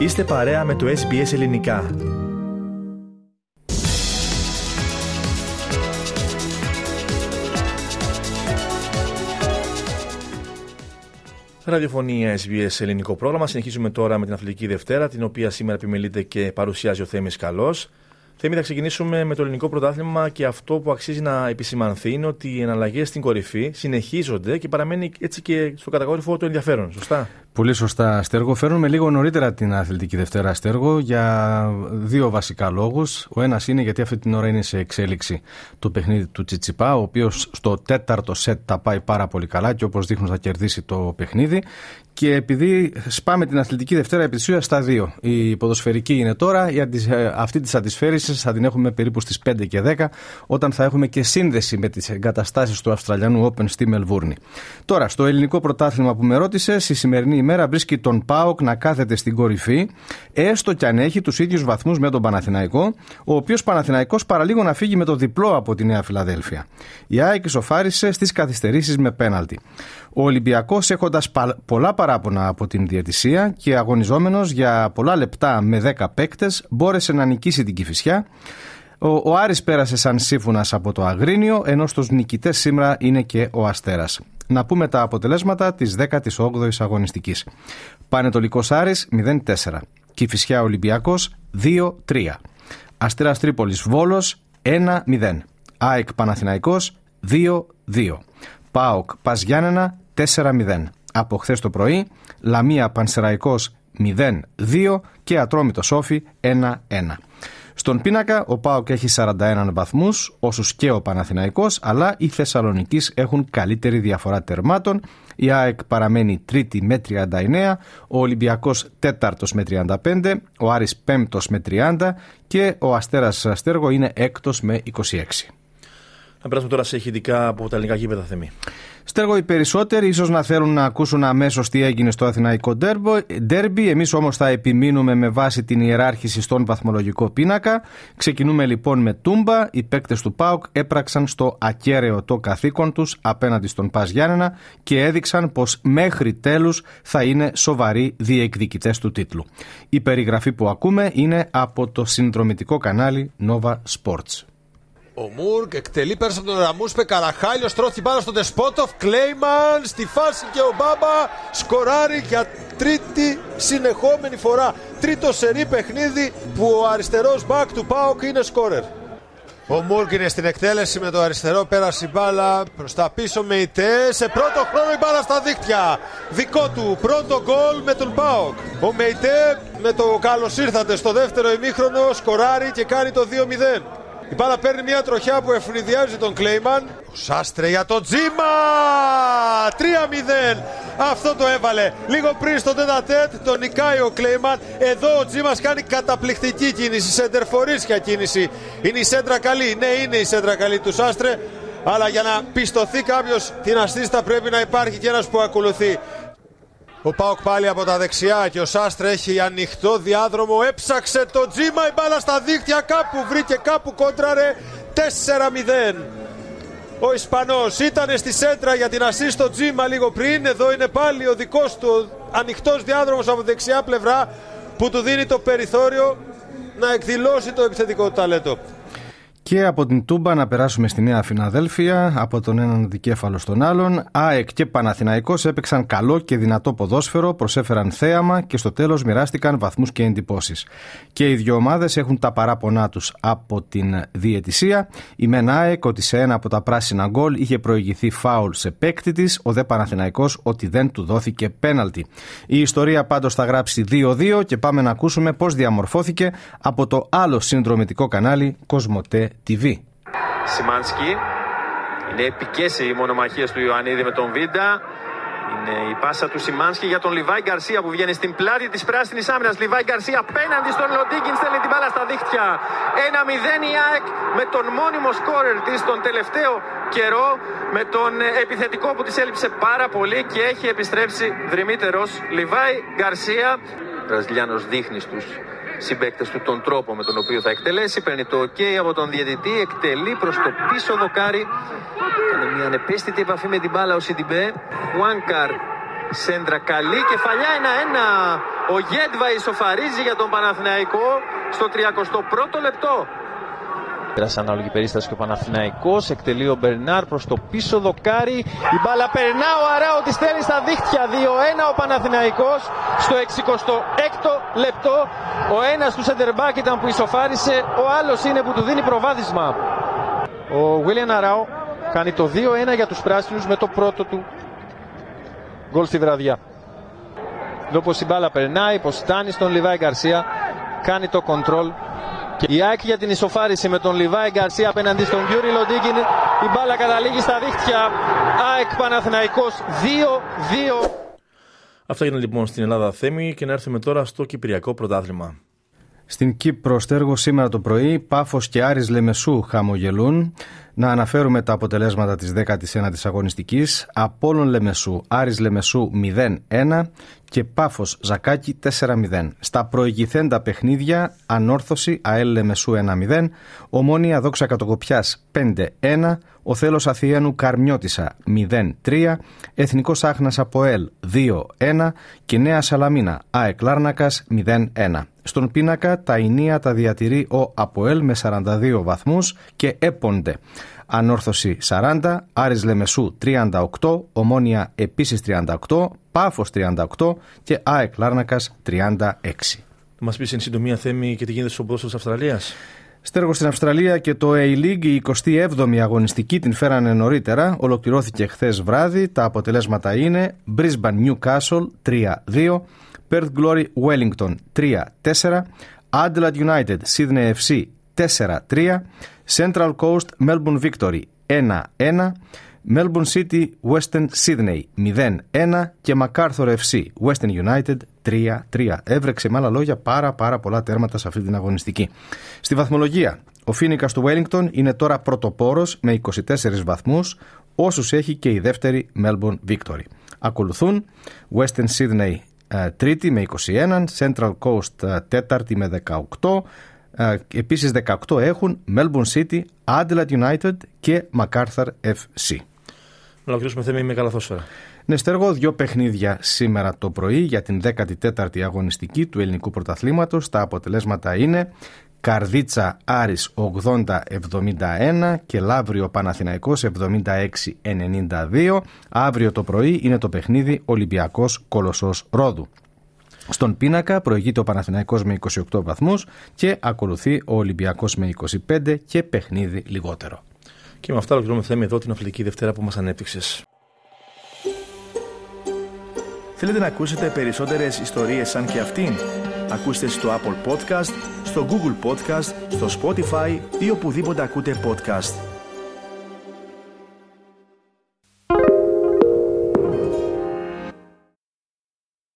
Είστε παρέα με το SBS Ελληνικά. Ραδιοφωνία SBS Ελληνικό πρόγραμμα. Συνεχίζουμε τώρα με την Αθλητική Δευτέρα, την οποία σήμερα επιμελείται και παρουσιάζει ο Θέμης Καλός. Θέμη, θα ξεκινήσουμε με το ελληνικό πρωτάθλημα και αυτό που αξίζει να επισημανθεί είναι ότι οι εναλλαγές στην κορυφή συνεχίζονται και παραμένει έτσι και στο κατακόρυφο το ενδιαφέρον. Σωστά. Πολύ σωστά, Αστέργο. Φέρνουμε λίγο νωρίτερα την Αθλητική Δευτέρα, Αστέργο, για δύο βασικά λόγους. Ο ένας είναι γιατί αυτή την ώρα είναι σε εξέλιξη το παιχνίδι του Τσιτσιπά, ο οποίος στο τέταρτο σετ τα πάει πάρα πολύ καλά και όπως δείχνουν θα κερδίσει το παιχνίδι. Και επειδή σπάμε την Αθλητική Δευτέρα επί της ουσίας στα δύο. Η ποδοσφαιρική είναι τώρα, αυτή της αντισφαίρησης θα την έχουμε περίπου στις 5 και 10, όταν θα έχουμε και σύνδεση με τις εγκαταστάσεις του Αυστραλιανού Όπεν στη Μελβούρνη. Τώρα, στο ελληνικό πρωτάθλημα που με ρώτησες, η σημερινή ημέρα βρίσκει τον ΠΑΟΚ να κάθεται στην κορυφή, έστω κι αν έχει τους ίδιους βαθμούς με τον Παναθηναϊκό, ο οποίος Παναθηναϊκός παραλίγο να φύγει με το διπλό από τη Νέα Φιλαδέλφια. Η ΑΕΚ ισοφάρισε στις καθυστερήσεις με πέναλτι. Ο Ολυμπιακός, έχοντας πολλά παράπονα από την διαιτησία και αγωνιζόμενος για πολλά λεπτά με 10 παίκτες, μπόρεσε να νικήσει την Κηφισιά. Ο Άρης πέρασε σαν σύμφωνας από το Αγρίνιο, ενώ στους νικητές σήμερα είναι και ο Αστέρας. Να πούμε τα αποτελέσματα της 18ης αγωνιστικής. Πανετολικός Άρης 0-4. Κηφισιά Ολυμπιακός 2-3. Αστέρας Τρίπολης Βόλος 1-0. ΑΕΚ Παναθηναϊκός 2-2. ΠΑΟΚ ΠΑΣ Γιάννινα 4-0. Από χθες το πρωί, Λαμία Πανσεραϊκός 0-2 και Ατρόμητο Σόφι 1-1. Στον πίνακα ο ΠΑΟΚ έχει 41 βαθμούς, όσους και ο Παναθηναϊκός, αλλά οι Θεσσαλονικείς έχουν καλύτερη διαφορά τερμάτων. Η ΑΕΚ παραμένει τρίτη με 39, ο Ολυμπιακός τέταρτος με 35, ο Άρης πέμπτος με 30 και ο Αστέρας Αστέργο είναι έκτος με 26. Να περάσουμε τώρα σε ηχητικά από τα ελληνικά γήπεδα, Θεμή. Στέργο, οι περισσότεροι ίσως να θέλουν να ακούσουν αμέσως τι έγινε στο αθηναϊκό ντέρμπι. Εμείς όμως θα επιμείνουμε με βάση την ιεράρχηση στον βαθμολογικό πίνακα. Ξεκινούμε λοιπόν με Τούμπα. Οι παίκτες του ΠΑΟΚ έπραξαν στο ακέραιο το καθήκον τους απέναντι στον ΠΑΣ Γιάννινα και έδειξαν πως μέχρι τέλους θα είναι σοβαροί διεκδικητές του τίτλου. Η περιγραφή που ακούμε είναι από το συνδρομητικό κανάλι Nova Sports. Ο Μούργκ εκτελεί πέρασε από τον Ραμούσπε, Καραχάλιος τρώει την μπάλα στον Τεσπότοφ, Κλέιμαν στη φάση και ο Μπάμπα σκοράρει για τρίτη συνεχόμενη φορά. Τρίτο σερί παιχνίδι που ο αριστερός μπακ του ΠΑΟΚ είναι σκόρερ. Ο Μούργκ είναι στην εκτέλεση με το αριστερό, πέρασε η μπάλα προς τα πίσω Μεϊτέ, σε πρώτο χρόνο η μπάλα στα δίκτυα. Δικό του πρώτο γκολ με τον ΠΑΟΚ. Ο Μεϊτέ με το καλώς ήρθατε στο δεύτερο ημίχρονο σκοράρει και κάνει το 2-0. Η μπάλα παίρνει μια τροχιά που ευνηδιάζει τον Κλέιμαν. Ο Σάστρε για τον Τζίμα! 3-0! Αυτό το έβαλε. Λίγο πριν στο τέτα-τέτ τον νικάει ο Κλέιμαν. Εδώ ο Τζίμας κάνει καταπληκτική κίνηση, σεντερφορίσια κίνηση. Είναι η σέντρα καλή. Ναι, είναι η σέντρα καλή του Σάστρε. Αλλά για να πιστωθεί κάποιος την ασίστα πρέπει να υπάρχει και ένας που ακολουθεί. Ο ΠΑΟΚ πάλι από τα δεξιά και ο Σάστρε έχει ανοιχτό διάδρομο, έψαξε το Τζίμα, η μπάλα στα δίχτυα κάπου βρήκε, κάπου κόντραρε, 4-0. Ο Ισπανός ήταν στη σέντρα για την ασίστ στο Τζίμα λίγο πριν, εδώ είναι πάλι ο δικός του ανοιχτός διάδρομος από δεξιά πλευρά που του δίνει το περιθώριο να εκδηλώσει το επιθετικό του ταλέντο. Και από την Τούμπα να περάσουμε στη Νέα Φιλαδέλφια, από τον έναν δικέφαλο στον άλλον. ΑΕΚ και Παναθηναϊκός έπαιξαν καλό και δυνατό ποδόσφαιρο, προσέφεραν θέαμα και στο τέλος μοιράστηκαν βαθμούς και εντυπώσεις. Και οι δύο ομάδες έχουν τα παράπονά τους από την διαιτησία. Η μεν ΑΕΚ ότι σε ένα από τα πράσινα γκολ είχε προηγηθεί φάουλ σε παίκτη της, ο δε Παναθηναϊκός ότι δεν του δόθηκε πέναλτι. Η ιστορία πάντως θα γράψει 2-2 και πάμε να ακούσουμε πώς διαμορφώθηκε από το άλλο συνδρομητικό κανάλι Κοσμοτέ TV. Σιμάνσκι, είναι επικές οι μονομαχίες του Ιωαννίδη με τον Βίντα. Είναι η πάσα του Σιμάνσκι για τον Λιβάι Γκαρσία που βγαίνει στην πλάτη της πράσινης άμυνας. Λιβάι Γκαρσία απέναντι στον Λοντίκιν στέλνει την μπάλα στα δίχτυα. 1-0 η ΑΕΚ με τον μόνιμο σκόρερ της τον τελευταίο καιρό, με τον επιθετικό που της έλειψε πάρα πολύ και έχει επιστρέψει δρυμύτερος Λιβάι Γκαρσία. Βραζιλιάνος δείχνει στους συμπαίκτες του τον τρόπο με τον οποίο θα εκτελέσει, παίρνει το ok από τον διαιτητή, εκτελεί προς το πίσω δοκάρι, κάνει μια ανεπαίσθητη επαφή με την μπάλα ο Σιντιμπέ, Ουάνκαρ σέντρα καλή, κεφαλιά 1-1, Ο Γέντβα ισοφαρίζει για τον Παναθηναϊκό στο 31ο λεπτό. Πέρασε ανάλογη περίσταση και ο Παναθηναϊκός, εκτελεί ο Μπερνάρ προς το πίσω δοκάρι. Η μπάλα περνά, ο Αράου τη στέλνει στα δίχτυα. 2-1 ο Παναθηναϊκός στο 66ο λεπτό. Ο ένας του σεντερμπάκ ήταν που ισοφάρισε, ο άλλος είναι που του δίνει προβάδισμα. Ο Βίλιαν Αράου κάνει το 2-1 για τους πράσινους με το πρώτο του γκολ στη βραδιά. Όπως η μπάλα περνάει, υποστάνει στον Λιβάι Γκαρσία, κάνει το κοντρόλ. Η ΑΕΚ για την ισοφάριση με τον Λιβάι Γκαρσία απέναντι στον Γιούρι Λοντίκιν. Η μπάλα καταλήγει στα δίχτυα. ΑΕΚ Παναθηναϊκός 2-2. Αυτά γίνανε λοιπόν στην Ελλάδα, Θέμη, και να έρθουμε τώρα στο Κυπριακό Πρωτάθλημα. Στην Κύπρο, Στέργο, σήμερα το πρωί, Πάφος και Άρης Λεμεσού χαμογελούν. Να αναφέρουμε τα αποτελέσματα της 19ης αγωνιστικής. Απόλλων Λεμεσού, Άρης Λεμεσού 0-1 και Πάφος Ζακάκη 4-0. Στα προηγηθέντα παιχνίδια, Ανόρθωση ΑΕΛ Λεμεσού 1-0, Ομόνια Δόξα Κατοκοπιάς 5-1, Οθέλος Αθιένου Καρμιώτισσα 0-3, Εθνικός Άχνας ΑΠΟΕΛ 2-1 και Νέα Σαλαμίνα ΑΕΚ Λάρνακας 0-1. Στον πίνακα τα ηνία τα διατηρεί ο ΑΠΟΕΛ με 42 βαθμούς και έπονται. Ανόρθωση 40, Άρης Λεμεσού 38, Ομόνια επίσης 38, Πάφος 38 και ΑΕΚ Λάρνακας 36. Μας πεις εν συντομία, Θέμη, και τι γίνεται στο ποδόσφαιρο της Αυστραλίας. Στέργο, στην Αυστραλία και το A-League, η 27η αγωνιστική την φέρανε νωρίτερα. Ολοκληρώθηκε χθες βράδυ. Τα αποτελέσματα είναι Brisbane Newcastle 3-2, Perth Glory Wellington 3-4, Adelaide United Sydney FC 4-3, Central Coast Melbourne Victory 1-1, Melbourne City Western Sydney 0-1 και MacArthur FC Western United 3-3. Έβρεξε με άλλα λόγια πάρα πολλά τέρματα σε αυτή την αγωνιστική. Στη βαθμολογία, ο Φοίνικας του Wellington είναι τώρα πρωτοπόρος με 24 βαθμούς, όσους έχει και η δεύτερη Melbourne Victory. Ακολουθούν Western Sydney τρίτη με 21, Central Coast τέταρτη με 18, επίσης 18 έχουν Melbourne City, Adelaide United και MacArthur FC. Να ολοκληρώσουμε, Θέμη, με καλαθόσφαιρα. Ναι, Στέργο, δύο παιχνίδια σήμερα το πρωί για την 14η αγωνιστική του ελληνικού πρωταθλήματος. Τα αποτελέσματα είναι Καρδίτσα Άρης 80-71 και Λαύριο Παναθηναϊκός 76-92. Αύριο το πρωί είναι το παιχνίδι Ολυμπιακός Κολοσσός Ρόδου. Στον πίνακα προηγείται ο Παναθηναϊκός με 28 βαθμούς και ακολουθεί ο Ολυμπιακός με 25 και παιχνίδι λιγότερο. Και με αυτά ολοκληρώνουμε, Θέμη, εδώ την Αθλητική Δευτέρα που μας ανέπτυξες. Θέλετε να ακούσετε περισσότερες ιστορίες σαν και αυτήν? Ακούστε στο Apple Podcast, στο Google Podcast, στο Spotify ή οπουδήποτε ακούτε podcast.